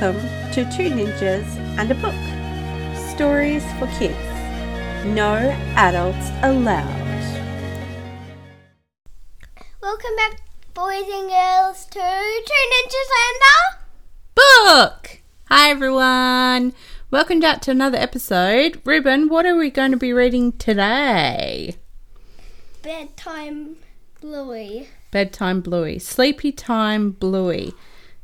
Welcome to Two Ninjas and a Book. Stories for kids. No adults allowed. Welcome back, boys and girls, to Two Ninjas and a Book. Hi, everyone. Welcome back to another episode. Ruben, what are we going to be reading today? Bedtime Bluey. Bedtime Bluey. Sleepy Time Bluey.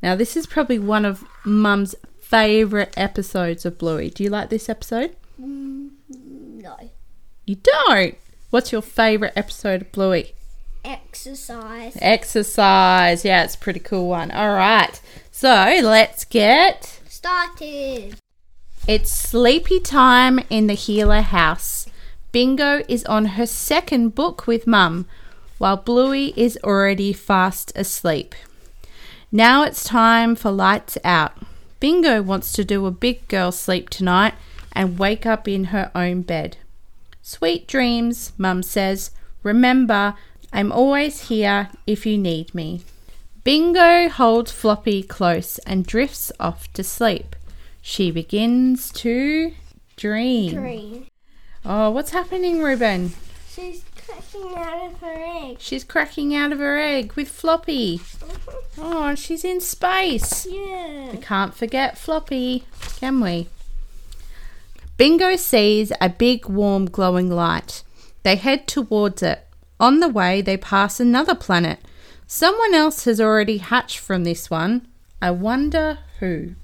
Now, this is probably one of Mum's favourite episodes of Bluey. Do you like this episode? No. You don't? What's your favourite episode of Bluey? Exercise. Exercise. Yeah, it's a pretty cool one. All right. So, let's get started. It's sleepy time in the Heeler house. Bingo is on her second book with Mum, while Bluey is already fast asleep. Now it's time for lights out. Bingo wants to do a big girl sleep tonight and wake up in her own bed. Sweet dreams, Mum says. Remember, I'm always here if you need me. Bingo holds Floppy close and drifts off to sleep. She begins to dream. Oh, what's happening, Ruben? She's cracking out of her egg. She's cracking out of her egg with Floppy. Oh, she's in space. Yeah. We can't forget Floppy, can we? Bingo sees a big, warm, glowing light. They head towards it. On the way, they pass another planet. Someone else has already hatched from this one. I wonder who.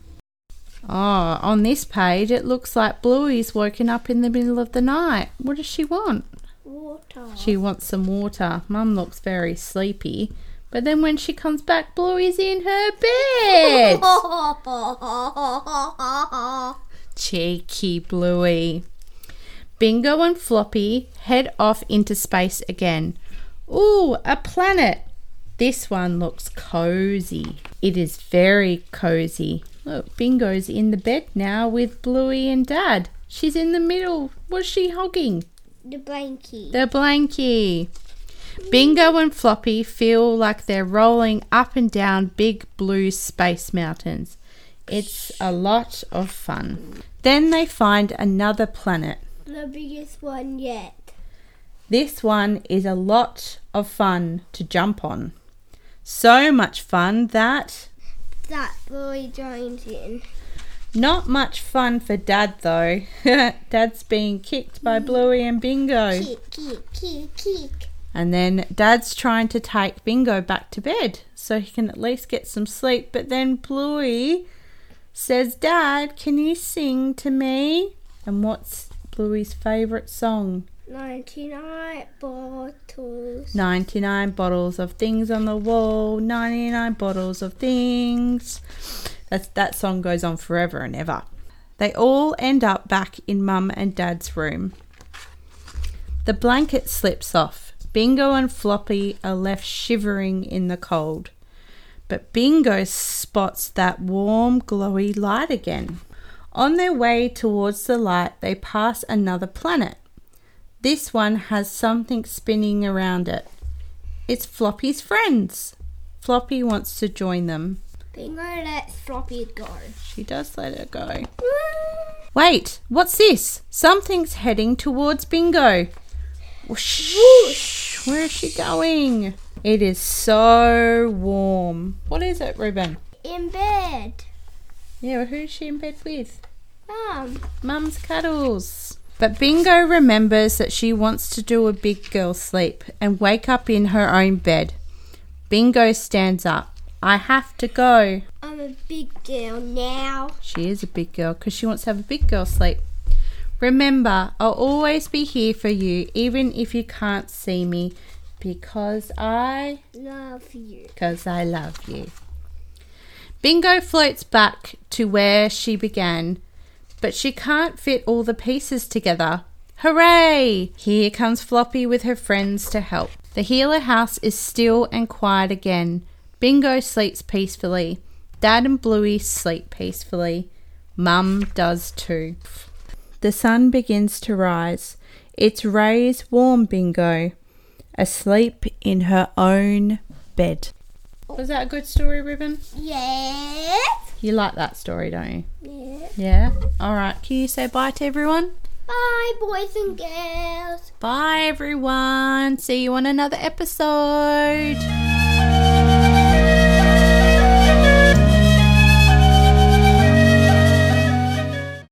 Oh, on this page, it looks like Bluey's woken up in the middle of the night. What does she want? Water. She wants some water. Mum looks very sleepy. But then when she comes back, Bluey's in her bed. Cheeky Bluey. Bingo and Floppy head off into space again. Ooh, a planet. This one looks cozy. It is very cozy. Look, Bingo's in the bed now with Bluey and Dad. She's in the middle. What's she hogging? The blankie. The blankie. Bingo and Floppy feel like they're rolling up and down big blue space mountains. It's a lot of fun. Then they find another planet. The biggest one yet. This one is a lot of fun to jump on. So much fun that Bluey joins in. Not much fun for Dad, though. Dad's being kicked by Bluey and Bingo. Kick, kick, kick, kick. And then Dad's trying to take Bingo back to bed so he can at least get some sleep. But then Bluey says, Dad, can you sing to me? And what's Bluey's favourite song? 99 bottles. 99 bottles of things on the wall. 99 bottles of things. That song goes on forever and ever. They all end up back in Mum and Dad's room. The blanket slips off. Bingo and Floppy are left shivering in the cold. But Bingo spots that warm, glowy light again. On their way towards the light, they pass another planet. This one has something spinning around it. It's Floppy's friends. Floppy wants to join them. Bingo lets Floppy go. She does let her go. Wait, what's this? Something's heading towards Bingo. Whoosh. Whoosh. Where is she going? It is so warm. What is it, Ruben? In bed. Yeah, well, who's she in bed with? Mum. Mum's cuddles. But Bingo remembers that she wants to do a big girl sleep and wake up in her own bed. Bingo stands up. I have to go. I'm a big girl now. She is a big girl because she wants to have a big girl sleep. Remember, I'll always be here for you, even if you can't see me, because I love you. Because I love you. Bingo floats back to where she began, but she can't fit all the pieces together. Hooray! Here comes Floppy with her friends to help. The Heeler house is still and quiet again. Bingo sleeps peacefully. Dad and Bluey sleep peacefully. Mum does too. The sun begins to rise. Its rays warm Bingo, asleep in her own bed. Was that a good story, Ruben? Yes. You like that story, don't you? Yeah. Yeah? All right. Can you say bye to everyone? Bye, boys and girls. Bye, everyone. See you on another episode.